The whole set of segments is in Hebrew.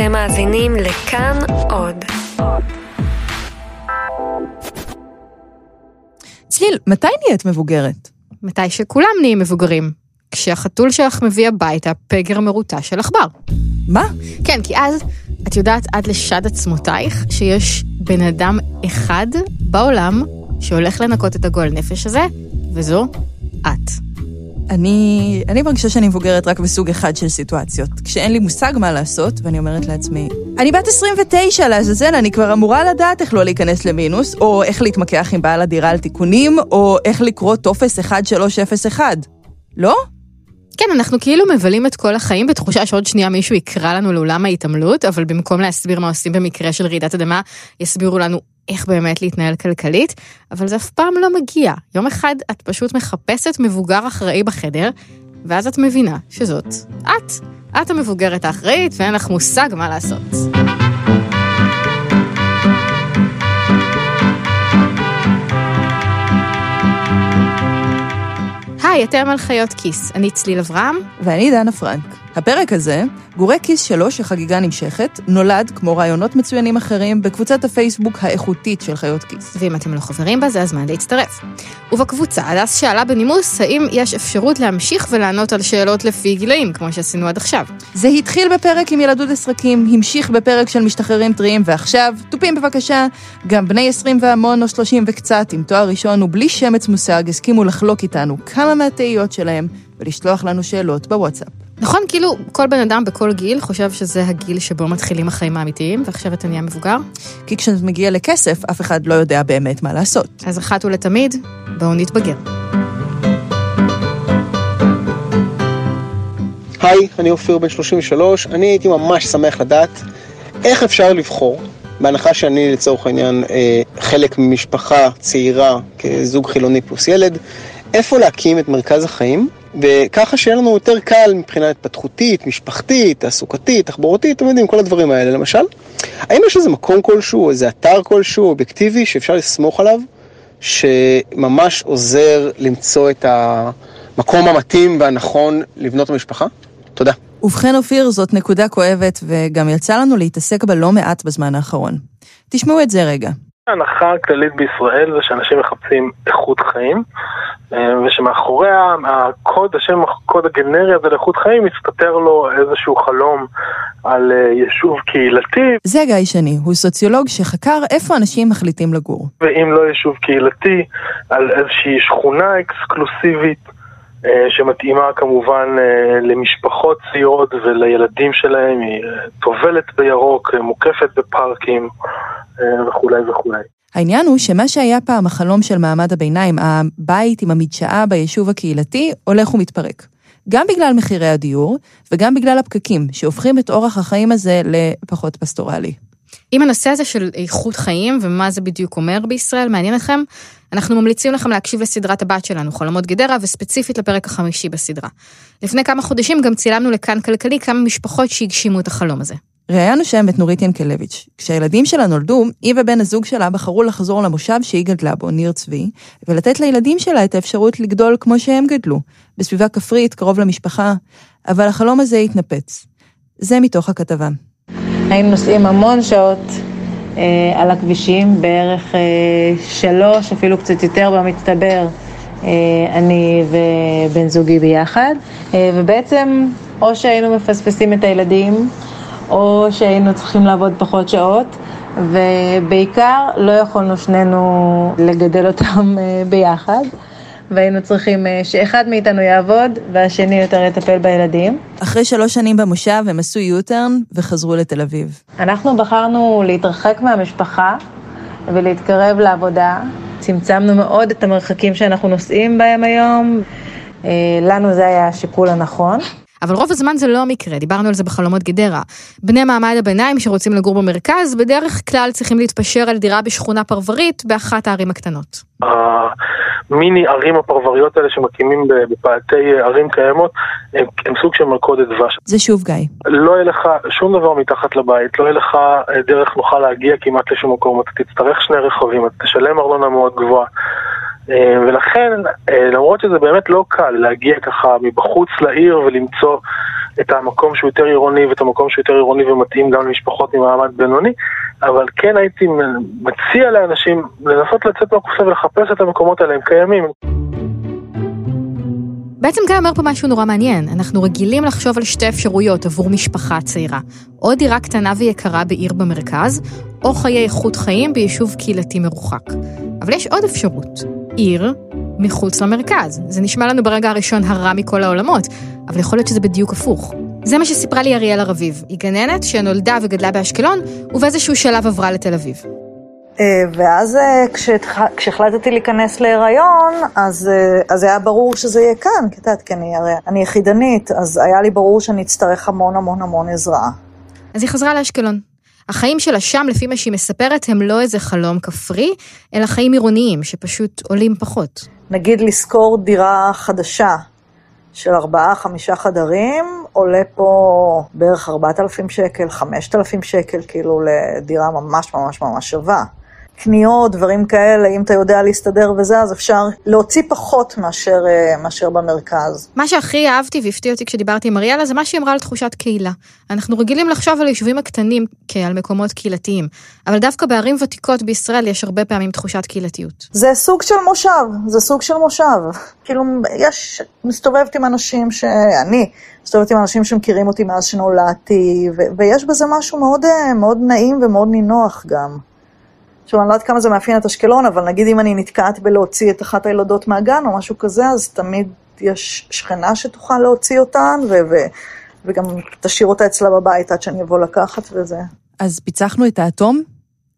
אתם מאזינים לכאן עוד. צליל, מתי נהיית מבוגרת? מתי שכולם נהיים מבוגרים. כשהחתול שלך מביא הביתה פגר מרוטה של עכבר. מה? כן, כי אז את יודעת עד לשד עצמותייך שיש בן אדם אחד בעולם שהולך לנקות את הגועל נפש הזה, וזו את. אני מרגישה שאני מבוגרת רק בסוג אחד של סיטואציות, כשאין לי מושג מה לעשות, ואני אומרת לעצמי, אני בת 29 לעזאזל, אני כבר אמורה לדעת איך לא להיכנס למינוס, או איך להתמקח עם בעל הדירה על תיקונים, או איך לקרוא טופס 1301. לא? כן, אנחנו כאילו מבלים את כל החיים בתחושה שעוד שנייה מישהו יקרא לנו לעולם ההתעמלות, אבל במקום להסביר מה עושים במקרה של רעידת אדמה, יסבירו לנו איך באמת להתנהל כלכלית, אבל זה אף פעם לא מגיע. יום אחד את פשוט מחפשת מבוגר אחראי בחדר, ואז את מבינה שזאת את. את המבוגרת האחראית, ואין לך מושג מה לעשות. היי, אתם על חיות כיס. אני צליל אברהם. ואני דנה פרנק. הפרק הזה, גורי כיס 3 שחגיגה נמשכת, נולד כמו רעיונות מצוינים אחרים בקבוצת הפייסבוק האיכותית של חיות כיס. ואם אתם לא חברים בה, זה הזמן להצטרף. ובקבוצה, הדס שאלה בנימוס, האם יש אפשרות להמשיך ולענות על שאלות לפי גילאים, כמו שעשינו עד עכשיו. זה התחיל בפרק עם ילדות לסרקים, המשיך בפרק של משתחררים טריים, ועכשיו, טופים בבקשה, גם בני 20 והמון או 30 וקצת, עם תואר ראשון ובלי שמץ מושג, הסכימו לחלוק איתנו כמה מהתהיות שלהם, ולשלוח לנו שאלות בוואטסאפ. נכון, כאילו כל בן אדם בכל גיל חושב שזה הגיל שבו מתחילים החיים האמיתיים, ועכשיו אתה נהיה מבוגר. כי כשאתה מגיע לכסף, אף אחד לא יודע באמת מה לעשות. אז אחת ולתמיד, בואו נתבגר. היי, אני אופיר בן 33, אני הייתי ממש שמח לדעת איך אפשר לבחור, בהנחה שאני לצורך העניין חלק ממשפחה צעירה כזוג חילוני פלוס ילד, איפה להקים את מרכז החיים, וככה שיהיה לנו יותר קל מבחינה התפתחותית, משפחתית, תעסוקתית, תחבורתית, אתם יודעים, כל הדברים האלה למשל. האם יש איזה מקום כלשהו, איזה אתר כלשהו, אובייקטיבי, שאפשר לסמוך עליו, שממש עוזר למצוא את המקום המתאים והנכון לבנות המשפחה? תודה. ובכן אופיר, זאת נקודה כואבת, וגם יצא לנו להתעסק בה לא מעט בזמן האחרון. תשמעו את זה רגע. ההנחה הכללית בישראל זה שאנשים מחפשים איכות חיים, ושמאחוריה הקוד, השם הקוד הגנרי הזה לאיכות חיים, מסתתר לו איזשהו חלום על יישוב קהילתי. זה גיא שני, הוא סוציולוג שחקר איפה אנשים מחליטים לגור. ואם לא יישוב קהילתי, על איזושהי שכונה אקסקלוסיבית, שמתאימה כמובן למשפחות צעירות ולילדים שלהם, היא תובלת בירוק, מוקפת בפארקים וכולי וכולי. העניין הוא שמה שהיה פעם החלום של מעמד הביניים, הבית עם המדשאה ביישוב הקהילתי, הולך ומתפרק. גם בגלל מחירי הדיור וגם בגלל הפקקים שהופכים את אורח החיים הזה לפחות פסטורלי. אם הנושא הזה של איכות חיים ומה זה בדיוק אומר בישראל מעניין אתכם, אנחנו ממליצים לכם להקשיב לסדרת הבת שלנו, חלומות גדרה, וספציפית לפרק החמישי בסדרה. לפני כמה חודשים גם צילמנו לכאן כלכלי כמה משפחות שהגשימו את החלום הזה. ראיינו שם את נורית ינקלוביץ'. כשהילדים שלה נולדו, היא ובן הזוג שלה בחרו לחזור למושב שהיא גדלה בו, ניר צבי, ולתת לילדים שלה את האפשרות לגדול כמו שהם גדלו, בסביבה כפרית, קרוב למשפחה, אבל החלום הזה התנפץ. זה מתוך הכתבה. היינו נוסעים המון שעות על הכבישים, בערך 3, אפילו קצת יותר במצטבר, אני ובן זוגי ביחד, ובעצם או שהיינו מפספסים את הילדים, או שהיינו צריכים לעבוד פחות שעות, ובעיקר לא יכולנו שנינו לגדל אותם ביחד. והיינו צריכים שאחד מאיתנו יעבוד והשני יותר יטפל בילדים. אחרי 3 שנים במושב הם עשו יוטרן וחזרו לתל אביב. אנחנו בחרנו להתרחק מהמשפחה ולהתקרב לעבודה. צמצמנו מאוד את המרחקים שאנחנו נוסעים בהם היום. לנו זה היה השיקול הנכון. אבל רוב הזמן זה לא המקרה, דיברנו על זה בחלומות גדרה. בני מעמד הביניים שרוצים לגור במרכז, בדרך כלל צריכים להתפשר על דירה בשכונה פרברית באחת הערים הקטנות. המיני ערים הפרבריות האלה שמקימים בפעתי ערים קיימות, הם סוג של מלכודת דבש. זה שוב גיא. לא יהיה לך שום דבר מתחת לבית, לא יהיה לך דרך נוחה להגיע כמעט לשום מקום, אתה תצטרך 2 רכבים, אתה תשלם ארנונה מאוד גבוהה. ולכן, למרות שזה באמת לא קל להגיע ככה מבחוץ לעיר ולמצוא את המקום שהוא יותר עירוני, ואת המקום שהוא יותר עירוני ומתאים גם למשפחות ממעמד בינוני, אבל כן הייתי מציע לאנשים לנסות לצאת מהקופסה ולחפש את המקומות האלה, הם קיימים. בעצם גיא אומר פה משהו נורא מעניין, אנחנו רגילים לחשוב על שתי אפשרויות עבור משפחה צעירה, או דירה קטנה ויקרה בעיר במרכז, או חיי איכות חיים ביישוב קהילתי מרוחק. אבל יש עוד אפשרות, עיר מחוץ למרכז. זה נשמע לנו ברגע הראשון הרע מכל העולמות, אבל יכול להיות שזה בדיוק הפוך. זה מה שסיפרה לי אריאלה רביב, היא גננת שנולדה וגדלה באשקלון, ובאיזשהו שלב עברה לתל אביב. ואז כשהחלטתי להיכנס להיריון, אז היה ברור שזה יהיה כאן, כתת, כי אני יחידנית, אז היה לי ברור שאני אצטרך המון המון המון עזרה. אז היא חזרה לאשקלון. החיים שלה שם, לפי מה שהיא מספרת, הם לא איזה חלום כפרי, אלא חיים עירוניים, שפשוט עולים פחות. נגיד לזכור דירה חדשה של 4-5 חדרים, עולה פה בערך 4,000 שקל, 5,000 שקל, כאילו לדירה ממש ממש ממש שווה. קניות, דברים כאלה, אם אתה יודע להסתדר וזה, אז אפשר להוציא פחות מאשר במרכז. מה שהכי אהבתי והפתיע אותי כשדיברתי עם אריאלה, זה מה שהיא אמרה על תחושת קהילה. אנחנו רגילים לחשוב על היישובים הקטנים כעל מקומות קהילתיים, אבל דווקא בערים ותיקות בישראל יש הרבה פעמים תחושת קהילתיות. זה סוג של מושב, כאילו, מסתובבת עם אנשים שאני מסתובבת עם אנשים שמכירים אותי מאז שנולדתי, ויש בזה משהו מאוד, מאוד נעים ומאוד נינוח גם. עכשיו, אני לא יודעת כמה זה מאפיין את אשקלון, אבל נגיד אם אני נתקעת בלהוציא את אחת הילדות מהגן או משהו כזה, אז תמיד יש שכנה שתוכל להוציא אותן, וגם תשאיר אותה אצלה בבית עד שאני אבוא לקחת וזה. אז פיצחנו את האטום,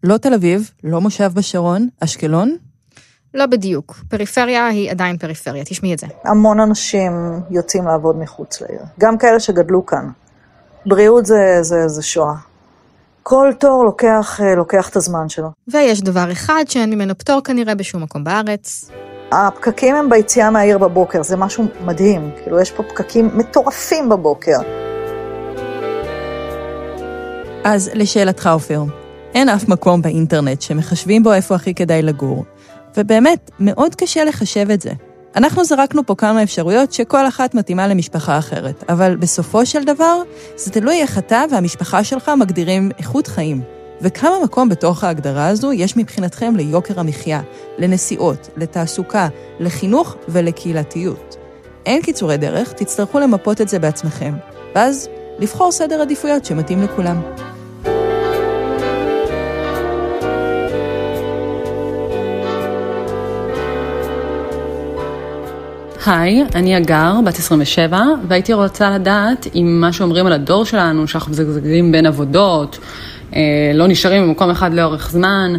לא תל אביב, לא מושב בשרון, אשקלון? לא בדיוק. פריפריה היא עדיין פריפריה, תשמעי את זה. המון אנשים יוצאים לעבוד מחוץ לעיר. גם כאלה שגדלו כאן. בריאות זה שואה. כל תור לוקח את הזמן שלו. ויש דבר אחד שאין ממנו פתור כנראה בשום מקום בארץ. הפקקים הם ביציאה מהעיר בבוקר, זה משהו מדהים. כאילו יש פה פקקים מטורפים בבוקר. אז לשאלתך אופיר, אין אף מקום באינטרנט שמחשבים בו איפה הכי כדאי לגור. ובאמת, מאוד קשה לחשב את זה. אנחנו זרקנו פה כמה אפשרויות שכל אחת מתאימה למשפחה אחרת, אבל בסופו של דבר, זה תלוי איך אתה והמשפחה שלך מגדירים איכות חיים. וכמה מקום בתוך ההגדרה הזו יש מבחינתכם ליוקר המחיה, לנסיעות, לתעסוקה, לחינוך ולקהילתיות. אין קיצורי דרך, תצטרכו למפות את זה בעצמכם, ואז לבחור סדר עדיפויות שמתאים לכולם. היי, אני אגר, בת 27, והייתי רוצה לדעת אם מה שאומרים על הדור שלנו, שאנחנו מזגזגים בין עבודות, לא נשארים במקום אחד לאורך זמן,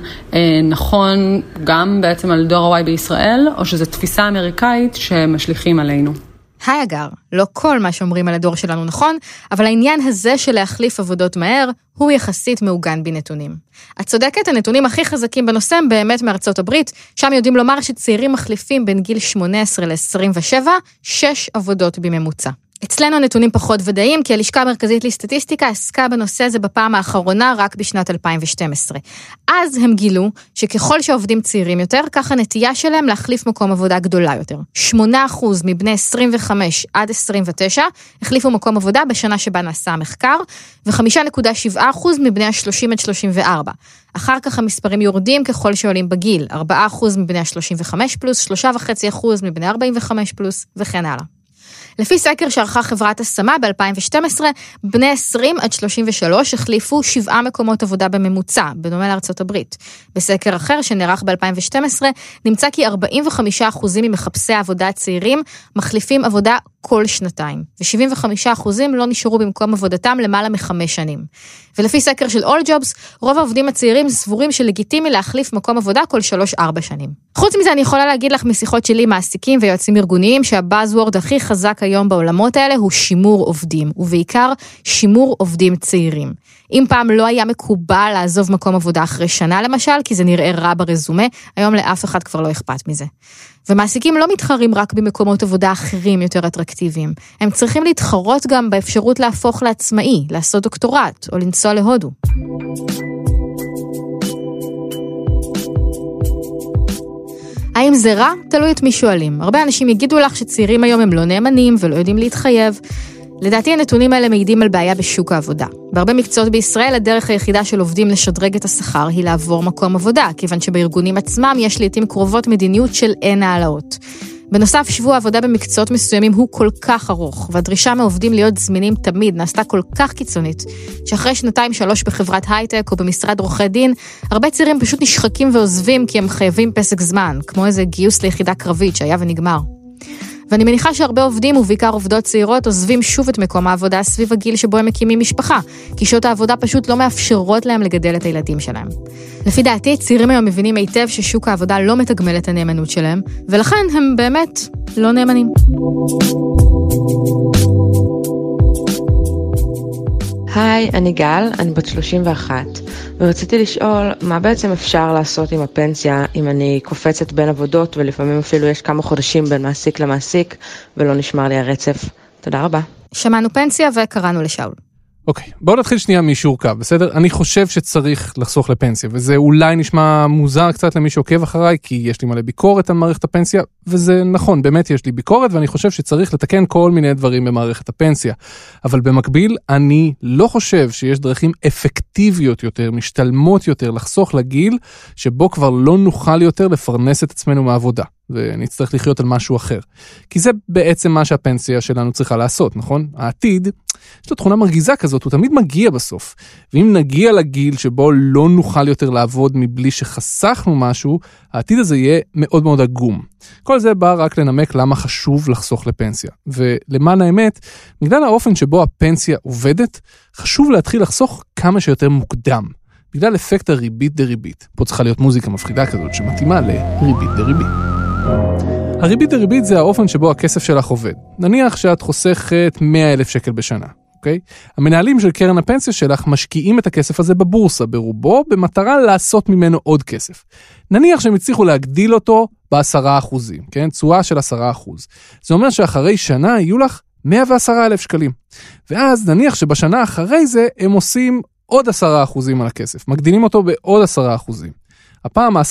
נכון גם בעצם על דור ה-Y בישראל, או שזו תפיסה אמריקאית שמשליכים עלינו. היי אגר, לא כל מה שאומרים על הדור שלנו נכון, אבל העניין הזה של להחליף עבודות מהר, הוא יחסית מעוגן בנתונים. את צודקת, הנתונים הכי חזקים בנושא הם באמת מארצות הברית, שם יודעים לומר שצעירים מחליפים בין גיל 18 ל-27, 6 עבודות בממוצע. אצלנו הנתונים פחות ודאיים, כי הלשכה המרכזית לסטטיסטיקה עסקה בנושא הזה בפעם האחרונה רק בשנת 2012. אז הם גילו שככל שעובדים צעירים יותר, כך הנטייה שלהם להחליף מקום עבודה גדולה יותר. 8% מבני 25 עד 29 החליפו מקום עבודה בשנה שבה נעשה המחקר, ו-5.7% מבני ה-30 עד 34. אחר כך המספרים יורדים ככל שעולים בגיל, 4% מבני ה-35 פלוס, 3.5% מבני ה-45 פלוס, וכן הלאה. לפי סקר שערכה חברת השמה ב-2012, בני 20 עד 33 החליפו 7 מקומות עבודה בממוצע, בדומה לארצות הברית. בסקר אחר שנערך ב-2012, נמצא כי 45% ממחפשי העבודה הצעירים מחליפים עבודה כל שנתיים, ו-75% לא נשארו במקום עבודתם למעלה מ5 שנים. ולפי סקר של All Jobs, רוב העובדים הצעירים סבורים שלגיטימי להחליף מקום עבודה כל 3-4 שנים. חוץ מזה, אני יכולה להגיד לך משיחות שלי מעסיקים ויועצים ארגוניים, שהבאזוורד הכי חזק היום בעולמות האלה הוא שימור עובדים, ובעיקר שימור עובדים צעירים. אם פעם לא היה מקובל לעזוב מקום עבודה אחרי שנה למשל, כי זה נראה רע ברזומה, היום לאף אחד כבר לא אכפת מזה. ומעסיקים לא מתחרים רק במקומות עבודה אחרים יותר אטרקטיביים. הם צריכים להתחרות גם באפשרות להפוך לעצמאי, לעשות דוקטורט, או לנסוע להודו. האם זה רע? תלוי את מי שואלים. הרבה אנשים יגידו לך שצעירים היום הם לא נאמנים ולא יודעים להתחייב. לדעתי הנתונים האלה מעידים על בעיה בשוק העבודה. בהרבה מקצועות בישראל הדרך היחידה של עובדים לשדרג את השכר היא לעבור מקום עבודה, כיוון שבארגונים עצמם יש לעתים קרובות מדיניות של אין העלאות. בנוסף, שבוע העבודה במקצועות מסוימים הוא כל כך ארוך, והדרישה מעובדים להיות זמינים תמיד נעשתה כל כך קיצונית, שאחרי 2-3 בחברת הייטק או במשרד עורכי דין, הרבה צעירים פשוט נשחקים ועוזבים כי הם חייבים פסק זמן, כמו איזה גיוס ליחידה קרבית שהיה ונגמר. ואני מניחה שהרבה עובדים, ובעיקר עובדות צעירות, עוזבים שוב את מקום העבודה סביב הגיל שבו הם מקימים משפחה, כי שעות העבודה פשוט לא מאפשרות להם לגדל את הילדים שלהם. לפי דעתי, צעירים היום מבינים היטב ששוק העבודה לא מתגמל את הנאמנות שלהם, ולכן הם באמת לא נאמנים. היי, אני גל, אני בת 31, ורציתי לשאול מה בעצם אפשר לעשות עם הפנסיה אם אני קופצת בין עבודות ולפעמים אפילו יש כמה חודשים בין מעסיק למעסיק ולא נשמר לי הרצף. תודה רבה. שמענו פנסיה וקראנו לשאול. אוקיי, בואו נתחיל שנייה מישור קו, בסדר? אני חושב שצריך לחסוך לפנסיה, וזה אולי נשמע מוזר קצת למי שעוקב אחריי, כי יש לי מלא ביקורת על מערכת הפנסיה, וזה נכון, באמת יש לי ביקורת, ואני חושב שצריך לתקן כל מיני דברים במערכת הפנסיה. אבל במקביל, אני לא חושב שיש דרכים אפקטיביות יותר, משתלמות יותר, לחסוך לגיל, שבו כבר לא נוכל יותר לפרנס את עצמנו מהעבודה. ונצטרך לחיות על משהו אחר. כי זה בעצם מה שהפנסיה שלנו צריכה לעשות, נכון? העתיד, יש לו תכונה מרגיזה כזאת, הוא תמיד מגיע בסוף. ואם נגיע לגיל שבו לא נוכל יותר לעבוד מבלי שחסכנו משהו, העתיד הזה יהיה מאוד מאוד עגום. כל זה בא רק לנמק למה חשוב לחסוך לפנסיה. ולמען האמת, בגלל האופן שבו הפנסיה עובדת, חשוב להתחיל לחסוך כמה שיותר מוקדם. בגלל אפקט הריבית דריבית. פה צריכה להיות מוזיקה מפחידה כזאת שמתאימה לריבית דריבית. הריבית דריבית זה האופן שבו הכסף שלך עובד. נניח שאת חוסכת 100,000 שקל בשנה, אוקיי? המנהלים של קרן הפנסיה שלך משקיעים את הכסף הזה בבורסה, ברובו, במטרה לעשות ממנו עוד כסף. נניח שהם הצליחו להגדיל אותו ב10%, כן? תשואה של 10%. זה אומר שאחרי שנה יהיו לך 110,000 שקלים. ואז נניח שבשנה אחרי זה הם עושים עוד 10% על הכסף, מגדילים אותו בעוד 10%. הפעם 10%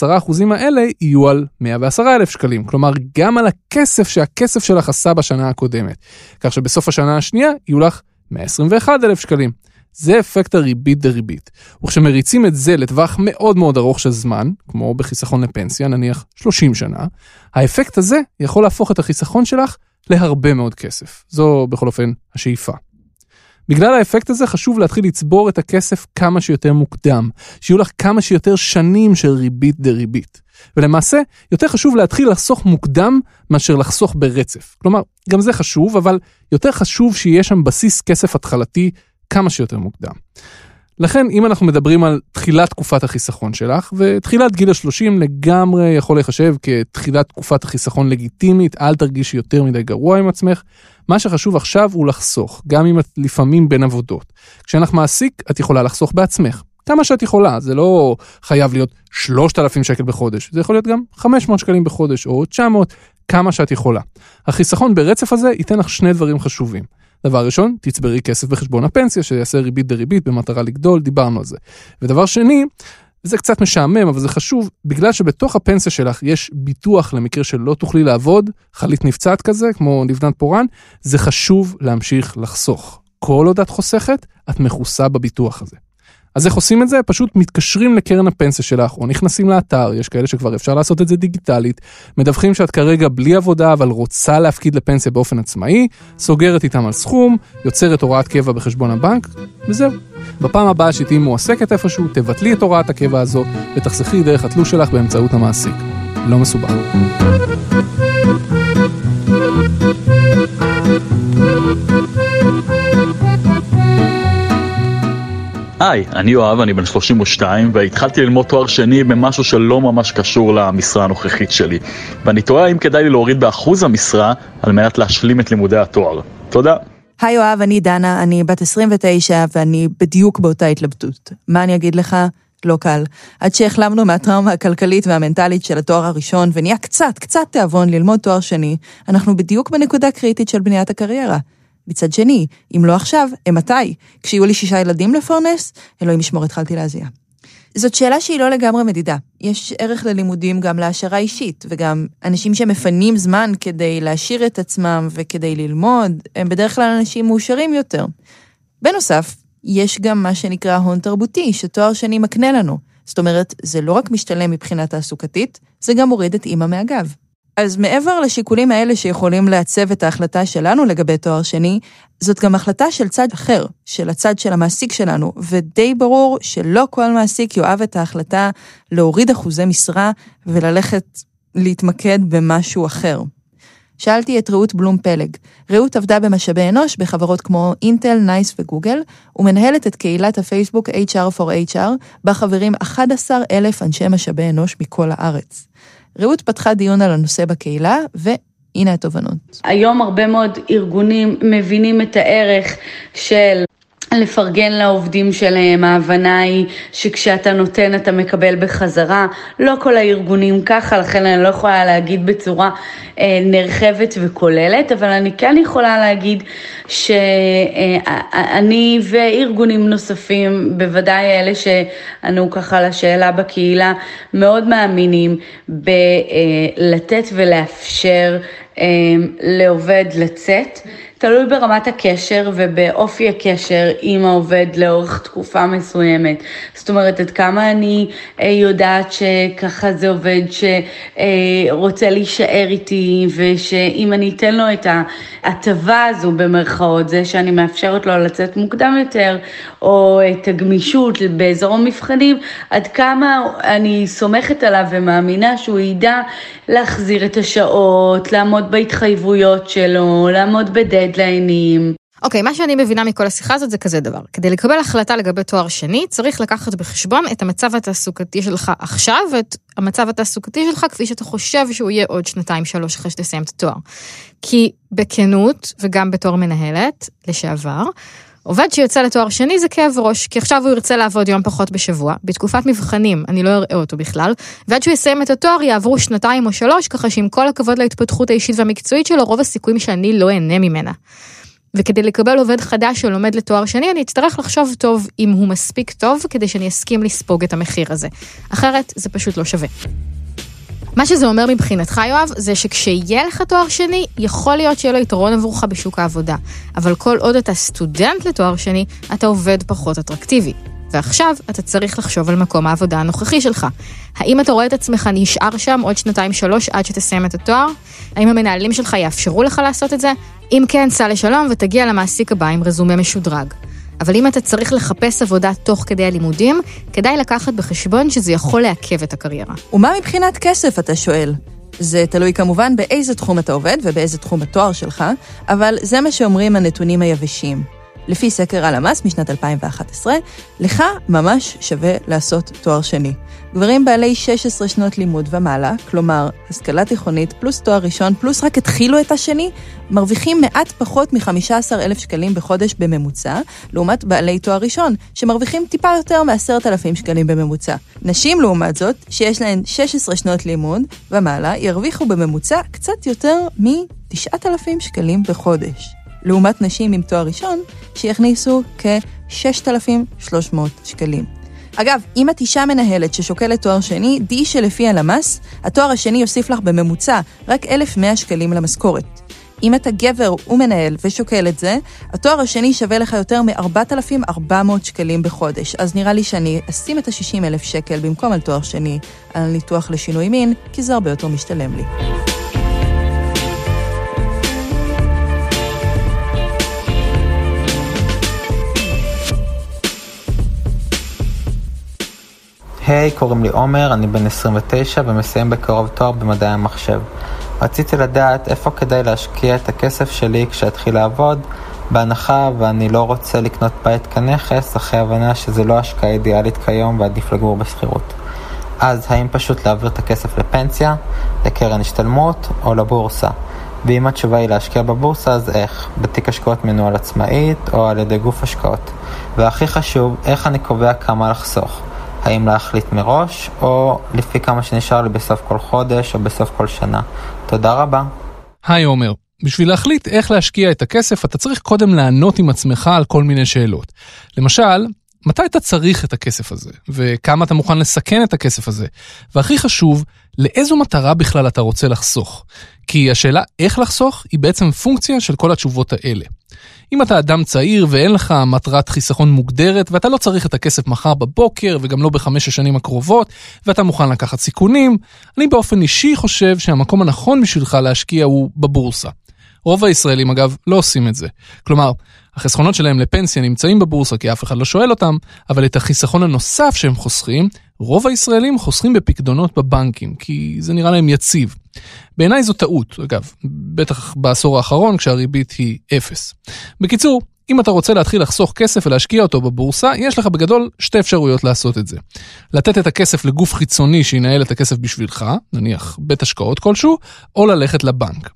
האלה יהיו על 110,000 שקלים, כלומר גם על הכסף שהכסף שלך עשה בשנה הקודמת, כך שבסוף השנה השנייה יהיו לך 121,000 שקלים. זה אפקט הריבית דריבית, וכשמריצים את זה לטווח מאוד מאוד ארוך של זמן, כמו בחיסכון לפנסיה, נניח 30 שנה, האפקט הזה יכול להפוך את החיסכון שלך להרבה מאוד כסף. זו בכל אופן השאיפה. בגלל האפקט הזה חשוב להתחיל לצבור את הכסף כמה שיותר מוקדם, שיהיו לך כמה שיותר שנים של ריבית דריבית. ולמעשה, יותר חשוב להתחיל לחסוך מוקדם מאשר לחסוך ברצף. כלומר, גם זה חשוב, אבל יותר חשוב שיהיה שם בסיס כסף התחלתי כמה שיותר מוקדם. לכן, אם אנחנו מדברים על תחילת תקופת החיסכון שלך, ותחילת גיל ה-30 לגמרי יכול להיחשב כתחילת תקופת החיסכון לגיטימית, אל תרגישי יותר מדי גרוע עם עצמך. מה שחשוב עכשיו הוא לחסוך, גם אם את לפעמים בין עבודות. כשאנחנו מעסיק, את יכולה לחסוך בעצמך. כמה שאת יכולה, זה לא חייב להיות 3,000 שקל בחודש, זה יכול להיות גם 500 שקלים בחודש או 900, כמה שאת יכולה. החיסכון ברצף הזה ייתן לך שני דברים חשובים. דבר ראשון, תצברי כסף בחשבון הפנסיה, שיעשה ריבית דריבית במטרה לגדול, דיברנו על זה. ודבר שני, זה קצת משעמם, אבל זה חשוב, בגלל שבתוך הפנסיה שלך יש ביטוח למקרה שלא תוכלי לעבוד, חלית נפצעת כזה, כמו נבנת פורן, זה חשוב להמשיך לחסוך. כל עוד את חוסכת, את מכוסה בביטוח הזה. אז איך עושים את זה? פשוט מתקשרים לקרן הפנסיה שלך, או נכנסים לאתר, יש כאלה שכבר אפשר לעשות את זה דיגיטלית, מדווחים שאת כרגע בלי עבודה, אבל רוצה להפקיד לפנסיה באופן עצמאי, סוגרת איתם על סכום, יוצרת הוראת קבע בחשבון הבנק, וזהו. בפעם הבאה שתהיי מועסקת איפשהו, תבטלי את הוראת הקבע הזו, ותחסכי דרך התלוש שלך באמצעות המעסיק. לא מסובך. היי, אני יואב, אני בן 32, והתחלתי ללמוד תואר שני במשהו שלא ממש קשור למשרה הנוכחית שלי. ואני תוהה האם כדאי לי להוריד באחוז המשרה על מנת להשלים את לימודי התואר. תודה. היי יואב, אני דנה, אני בת 29 ואני בדיוק באותה התלבטות. מה אני אגיד לך? לא קל. עד שהחלמנו מהטראומה הכלכלית והמנטלית של התואר הראשון, ונהיה קצת תיאבון ללמוד תואר שני, אנחנו בדיוק בנקודה קריטית של בניית הקריירה. מצד שני, אם לא עכשיו, מתי? כשיהיו לי 6 ילדים לפרנס, אלוהים ישמור, התחלתי להזיע. זאת שאלה שהיא לא לגמרי מדידה. יש ערך ללימודים גם להשארה אישית, וגם אנשים שמפנים זמן כדי להשאיר את עצמם וכדי ללמוד, הם בדרך כלל אנשים מאושרים יותר. בנוסף, יש גם מה שנקרא הון תרבותי, שתואר שני מקנה לנו. זאת אומרת, זה לא רק משתלם מבחינה תעסוקתית, זה גם מוריד את אמא מהגב. אז מעבר לשיקולים האלה שיכולים לעצב את ההחלטה שלנו לגבי תואר שני, זאת גם החלטה של צד אחר, של הצד של המעסיק שלנו, ודי ברור שלא כל מעסיק יאהב את ההחלטה להוריד אחוזי משרה וללכת להתמקד במשהו אחר. שאלתי את רעות בלום פלג. רעות עבדה במשאבי אנוש בחברות כמו אינטל, נייס וגוגל, ומנהלת את קהילת הפייסבוק HR for HR, בה חברים 11,000 אנשי משאבי אנוש מכל הארץ. רעות פתחה דיון על הנושא בקהילה, והנה התובנות. היום הרבה מאוד ארגונים מבינים את הערך של לפרגן לעובדים שלהם. ההבנה היא שכשאתה נותן אתה מקבל בחזרה. לא כל הארגונים ככה, לכן אני לא יכולה להגיד בצורה נרחבת וכוללת, אבל אני כן יכולה להגיד שאני וארגונים נוספים, בוודאי אלה שאנו ככה לשאלה בקהילה, מאוד מאמינים בלתת ולאפשר לעובד לצאת, תלוי ברמת הקשר ובאופי הקשר עם העובד לאורך תקופה מסוימת. זאת אומרת, עד כמה אני יודעת שככה זה עובד שרוצה להישאר איתי, ושאם אני אתן לו את ההטבה הזו במרכאות, זה שאני מאפשרת לו לצאת מוקדם יותר, או את הגמישות באזור המבחנים, עד כמה אני סומכת עליו ומאמינה שהוא ידע להחזיר את השעות, לעמוד בהתחייבויות שלו, לעמוד בדד לעינים. אוקיי, מה שאני מבינה מכל השיחה הזאת זה כזה דבר. כדי לקבל החלטה לגבי תואר שני, צריך לקחת בחשבון את המצב התעסוקתי שלך עכשיו, ואת המצב התעסוקתי שלך כפי שאתה חושב שהוא יהיה עוד 2-3 אחרי שתסיים את התואר. כי בכנות, וגם בתואר מנהלת, לשעבר, עובד שיוצא לתואר שני זה כאב ראש, כי עכשיו הוא ירצה לעבוד יום פחות בשבוע, בתקופת מבחנים, אני לא אראה אותו בכלל, ועד שהוא יסיים את התואר יעברו 2 או 3, ככה שעם כל הכבוד להתפתחות האישית והמקצועית שלו, רוב הסיכויים שאני לא אהנה ממנה. וכדי לקבל עובד חדש שלומד לתואר שני, אני אצטרך לחשוב טוב אם הוא מספיק טוב, כדי שאני אסכים לספוג את המחיר הזה. אחרת, זה פשוט לא שווה. מה שזה אומר מבחינתך, יואב, זה שכשיהיה לך תואר שני, יכול להיות שיהיה לו יתרון עבורך בשוק העבודה. אבל כל עוד אתה סטודנט לתואר שני, אתה עובד פחות אטרקטיבי. ועכשיו אתה צריך לחשוב על מקום העבודה הנוכחי שלך. האם אתה רואה את עצמך נשאר שם עוד 2-3 עד שתסיים את התואר? האם המנהלים שלך יאפשרו לך לעשות את זה? אם כן, סע לשלום ותגיע למעסיק הבא עם רזומה משודרג. אבל אם אתה צריך לחפש עבודה תוך כדי הלימודים, כדאי לקחת בחשבון שזה יכול לעכב את הקריירה. ומה מבחינת כסף, אתה שואל? זה תלוי כמובן באיזה תחום אתה עובד ובאיזה תחום התואר שלך, אבל זה מה שאומרים הנתונים היבשים. לפי סקר הלמ"ס משנת 2011, לך ממש שווה לעשות תואר שני. גברים בעלי 16 שנות לימוד ומעלה, כלומר השכלה תיכונית פלוס תואר ראשון פלוס רק התחילו את השני, מרוויחים מעט פחות מ-15,000 שקלים בחודש בממוצע, לעומת בעלי תואר ראשון, שמרוויחים טיפה יותר מ-10,000 שקלים בממוצע. נשים לעומת זאת, שיש להן 16 שנות לימוד ומעלה, ירוויחו בממוצע קצת יותר מ-9,000 שקלים בחודש. לעומת נשים עם תואר ראשון, שיכניסו כ-6,300 שקלים. אגב, אם את אישה מנהלת ששוקלת תואר שני, די שלפי הלמ"ס, התואר השני יוסיף לך בממוצע רק 1,100 שקלים למשכורת. אם אתה גבר ומנהל ושוקל את זה, התואר השני שווה לך יותר מ-4,400 שקלים בחודש. אז נראה לי שאני אשים את ה-60,000 שקל במקום על תואר שני, על ניתוח לשינוי מין, כי זה הרבה יותר משתלם לי. היי, קוראים לי עומר, אני בן 29 ומסיים בקרוב תואר במדעי המחשב. רציתי לדעת איפה כדאי להשקיע את הכסף שלי כשאתחיל לעבוד, בהנחה ואני לא רוצה לקנות בית כנכס, אחרי הבנה שזה לא השקעה אידיאלית כיום ועדיף לגור בשכירות. אז האם פשוט להעביר את הכסף לפנסיה, לקרן השתלמות או לבורסה? ואם התשובה היא להשקיע בבורסה, אז איך? בתיק השקעות מנוהל עצמאית או על ידי גוף השקעות? והכי חשוב, איך אני קובע כמה לחסוך? האם להחליט מראש, או לפי כמה שנשאר לי בסוף כל חודש, או בסוף כל שנה. תודה רבה. היי עומר, בשביל להחליט איך להשקיע את הכסף, אתה צריך קודם לענות עם עצמך על כל מיני שאלות. למשל, מתי אתה צריך את הכסף הזה, וכמה אתה מוכן לסכן את הכסף הזה, והכי חשוב, לאיזו מטרה בכלל אתה רוצה לחסוך, כי השאלה איך לחסוך היא בעצם פונקציה של כל התשובות האלה. אם אתה אדם צעיר ואין לך מטרת חיסכון מוגדרת, ואתה לא צריך את הכסף מחר בבוקר, וגם לא ב5-6 שנים הקרובות, ואתה מוכן לקחת סיכונים, אני באופן אישי חושב שהמקום הנכון בשבילך להשקיע הוא בבורסה. רוב הישראלים, אגב, לא עושים את זה. כלומר, החסכונות שלהם לפנסיה נמצאים בבורסה כי אף אחד לא שואל אותם, אבל את החיסכון הנוסף שהם חוסכים, רוב הישראלים חוסכים בפקדונות בבנקים, כי זה נראה להם יציב. בעיניי זו טעות, אגב, בטח בעשור האחרון כשהריבית היא 0. בקיצור, אם אתה רוצה להתחיל לחסוך כסף ולהשקיע אותו בבורסה, יש לך בגדול 2 אפשרויות לעשות את זה. לתת את הכסף לגוף חיצוני שינהל את הכסף בשבילך, נניח בית השקעות כלשהו, או ללכת לבנק.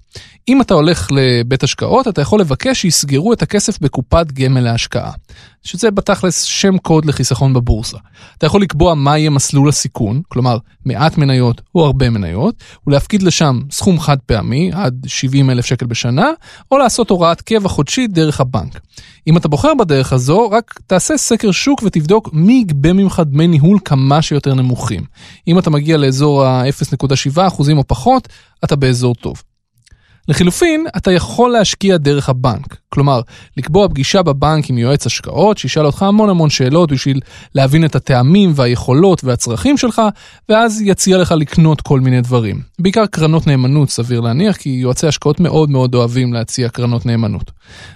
אם אתה הולך לבית השקעות, אתה יכול לבקש שיסגרו את הכסף בקופת גמל להשקעה, שזה בתכלס שם קוד לחיסכון בבורסה. אתה יכול לקבוע מה יהיה מסלול הסיכון, כלומר מעט מניות או הרבה מניות, ולהפקיד לשם סכום חד פעמי, עד 70,000 שקל בשנה, או לעשות הוראת קבע חודשית דרך הבנק. אם אתה בוחר בדרך הזו, רק תעשה סקר שוק ותבדוק מי יגבה ממך דמי ניהול כמה שיותר נמוכים. אם אתה מגיע לאזור ה-0.7% או פחות, אתה באזור טוב. לחילופין, אתה יכול להשקיע דרך הבנק. כלומר, לקבוע פגישה בבנק עם יועץ השקעות, שישאל אותך המון שאלות בשביל להבין את הטעמים והיכולות והצרכים שלך, ואז יציע לך לקנות כל מיני דברים. בעיקר קרנות נאמנות, סביר להניח, כי יועצי השקעות מאוד מאוד אוהבים להציע קרנות נאמנות.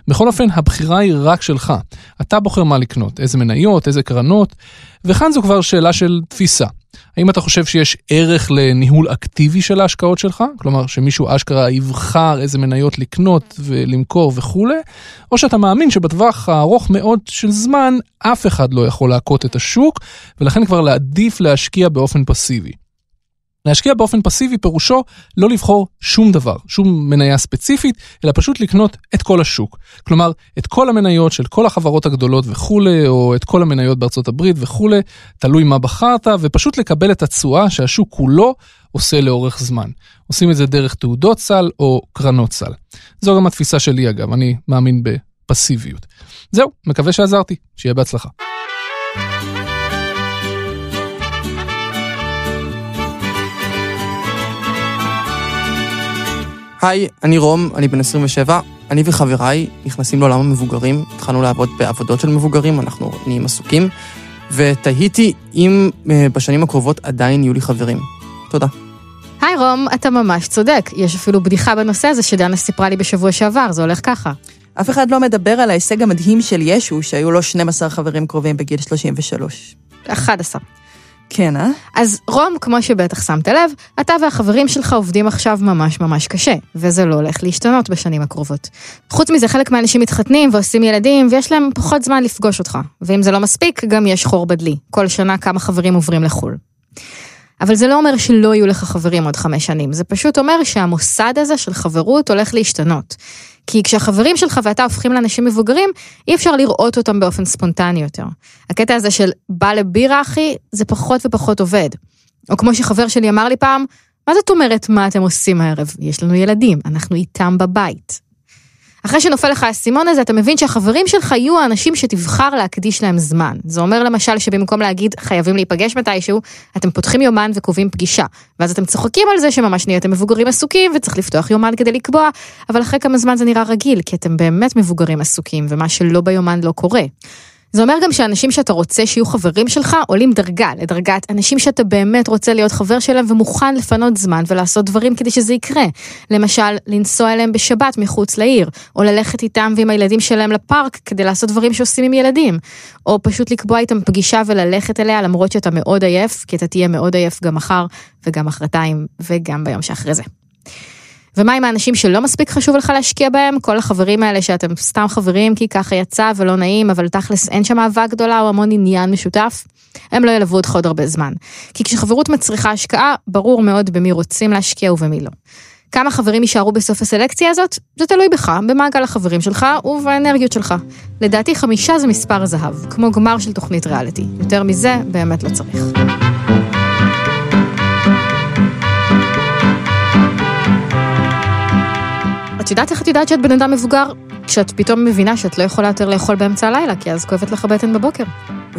בכל אופן, הבחירה היא רק שלך. אתה בוחר מה לקנות, איזה מניות, איזה קרנות, וכאן זו כבר שאלה של תפיסה. האם אתה חושב שיש ערך לניהול אקטיבי של ההשקעות שלך? כלומר, שמישהו אשכרה יבחר איזה מניות לקנות ולמכור וכו', או שאתה מאמין שבטווח הארוך מאוד של זמן, אף אחד לא יכול להקות את השוק, ולכן כבר לעדיף להשקיע באופן פסיבי. להשקיע באופן פסיבי פירושו לא לבחור שום דבר, שום מניה ספציפית, אלא פשוט לקנות את כל השוק. כלומר, את כל המניות של כל החברות הגדולות וכו', או את כל המניות בארצות הברית וכו', תלוי מה בחרת, ופשוט לקבל את התשואה שהשוק כולו עושה לאורך זמן. עושים את זה דרך תעודות סל או קרנות סל. זו גם התפיסה שלי אגב, אני מאמין בפסיביות. זהו, מקווה שעזרתי, שיהיה בהצלחה. היי, אני רום, אני בן 27, אני וחבריי נכנסים לעולם המבוגרים, התחלנו לעבוד בעבודות של מבוגרים, אנחנו נהיים עסוקים, ותהיתי אם בשנים הקרובות עדיין יהיו לי חברים. תודה. היי רום, אתה ממש צודק, יש אפילו בדיחה בנושא הזה שדנה סיפרה לי בשבוע שעבר, זה הולך ככה. אף אחד לא מדבר על ההישג המדהים של ישו, שהיו לו 12 חברים קרובים בגיל 33. 11. כן, אה? אז רום, כמו שבטח שמת לב, אתה והחברים שלך עובדים עכשיו ממש קשה, וזה לא הולך להשתנות בשנים הקרובות. חוץ מזה, חלק מהאנשים מתחתנים ועושים ילדים, ויש להם פחות זמן לפגוש אותך. ואם זה לא מספיק, גם יש חור בדלי. כל שנה כמה חברים עוברים לחול. אבל זה לא אומר שלא יהיו לך חברים עוד 5 שנים. זה פשוט אומר שהמוסד הזה של חברות הולך להשתנות. כי כשהחברים שלך ואתה הופכים לאנשים מבוגרים, אי אפשר לראות אותם באופן ספונטני יותר. הקטע הזה של בא לבירה אחי, זה פחות ופחות עובד. או כמו שחבר שלי אמר לי פעם, מה זאת אומרת מה אתם עושים הערב? יש לנו ילדים, אנחנו איתם בבית. אחרי שנופל לך הסימון הזה, אתה מבין שהחברים שלך יהיו האנשים שתבחר להקדיש להם זמן. זה אומר למשל שבמקום להגיד, חייבים להיפגש מתישהו, אתם פותחים יומן וקובעים פגישה. ואז אתם צוחקים על זה שממש נהייתם מבוגרים עסוקים, וצריך לפתוח יומן כדי לקבוע, אבל אחרי כמה זמן זה נראה רגיל, כי אתם באמת מבוגרים עסוקים, ומה שלא ביומן לא קורה. זה אומר גם שאנשים שאתה רוצה שיהיו חברים שלך, עולים דרגה לדרגת אנשים שאתה באמת רוצה להיות חבר שלהם ומוכן לפנות זמן ולעשות דברים כדי שזה יקרה. למשל, לנסוע אליהם בשבת מחוץ לעיר, או ללכת איתם ועם הילדים שלהם לפארק כדי לעשות דברים שעושים עם ילדים, או פשוט לקבוע איתם פגישה וללכת אליה למרות שאתה מאוד עייף, כי אתה תהיה מאוד עייף גם מחר וגם מחרתיים וגם ביום שאחרי זה. ומה עם האנשים שלא מספיק חשוב לך להשקיע בהם? כל החברים האלה שאתם סתם חברים כי ככה יצא ולא נעים, אבל תכלס אין שם אהבה גדולה או המון עניין משותף, הם לא ילוו אותך עוד הרבה זמן. כי כשחברות מצריכה השקעה, ברור מאוד במי רוצים להשקיע ובמי לא. כמה חברים יישארו בסוף הסלקציה הזאת? זה תלוי בך, במעגל החברים שלך ובאנרגיות שלך. לדעתי 5 זה מספר זהב, כמו גמר של תוכנית ריאליטי. יותר מזה באמת לא צריך. את יודעת איך את יודעת שאת בן אדם מבוגר, כשאת פתאום מבינה שאת לא יכולה יותר לאכול באמצע הלילה, כי אז כואבת לך בטן בבוקר.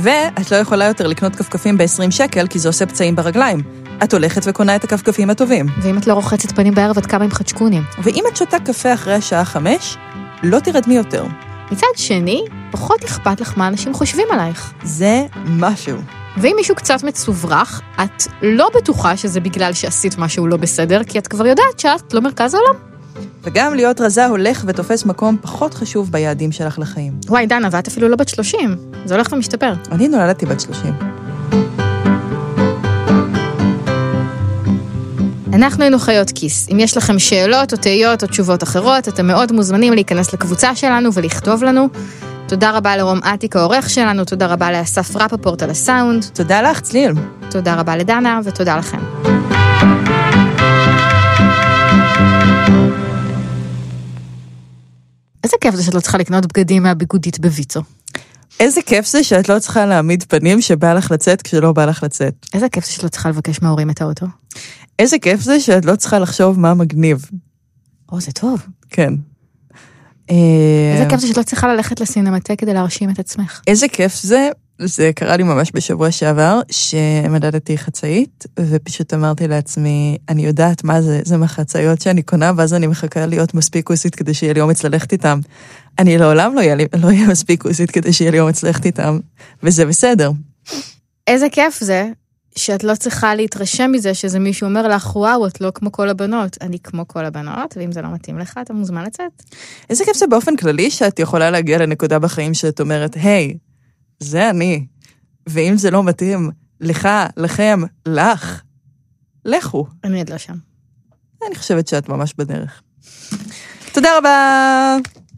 ואת לא יכולה יותר לקנות קפקפים ב-20 שקל, כי זה עושה פצעים ברגליים. את הולכת וקונה את הקפקפים הטובים. ואם את לא רוחצת פנים בערב, את קמה עם חדשקונים. ואם את שותה קפה אחרי השעה 5, לא תרדמי יותר. מצד שני, פחות אכפת לך מה אנשים חושבים עלייך. זה משהו. ואם מישהו קצת מצוברח, את לא בטוחה שזה בגלל שעשית משהו לא בסדר, כי את כבר יודעת שאת לא מרכז העולם. וגם להיות רזה הולך ותופס מקום פחות חשוב ביעדים שלך לחיים. וואי, דנה, ואת אפילו לא בת 30. זה הולך ומשתפר. אני נולדתי בת 30. אנחנו היינו חיות כיס. אם יש לכם שאלות או תהיות או תשובות אחרות, אתם מאוד מוזמנים להיכנס לקבוצה שלנו ולכתוב לנו. תודה רבה לרום עתיק העורך שלנו, תודה רבה לאסף רפפורט על הסאונד. תודה לך, צליל. תודה רבה לדנה, ותודה לכם. איזה כיף זה שאת לא צריכה לקנות בגדים מהביגודית בויצו. איזה כיף זה שאת לא צריכה להעמיד פנים שבא לך לצאת כשלא בא לך לצאת. איזה כיף זה שאת לא צריכה לבקש מההורים את האוטו. איזה כיף זה שאת לא צריכה לחשוב מה מגניב. או, זה טוב. כן. איזה כיף זה שאת לא צריכה ללכת לסינמטק כדי להרשים את עצמך. איזה כיף זה, זה קרה לי ממש בשבוע שעבר, שמדדתי חצאית, ופשוט אמרתי לעצמי, אני יודעת מה זה, זה מהחצאיות שאני קונה, ואז אני מחכה להיות מספיק אוסית כדי שיהיה לי אומץ ללכת איתם. אני לעולם לא יהיה מספיק אוסית כדי שיהיה לי אומץ ללכת איתם, וזה בסדר. איזה כיף זה, שאת לא צריכה להתרשם מזה, שזה מישהו אומר לך, וואו, את לא כמו כל הבנות, אני כמו כל הבנות, ואם זה לא מתאים לך, אתה מוזמן לצאת. איזה כיף זה באופן כללי, שאת יכולה להגיע לנקודה בחיים שאת אומרת, היי, זה אני, ואם זה לא מתאים, לך, לכם, לך, לכו. אני עד לא שם. אני חושבת שאת ממש בדרך. תודה רבה.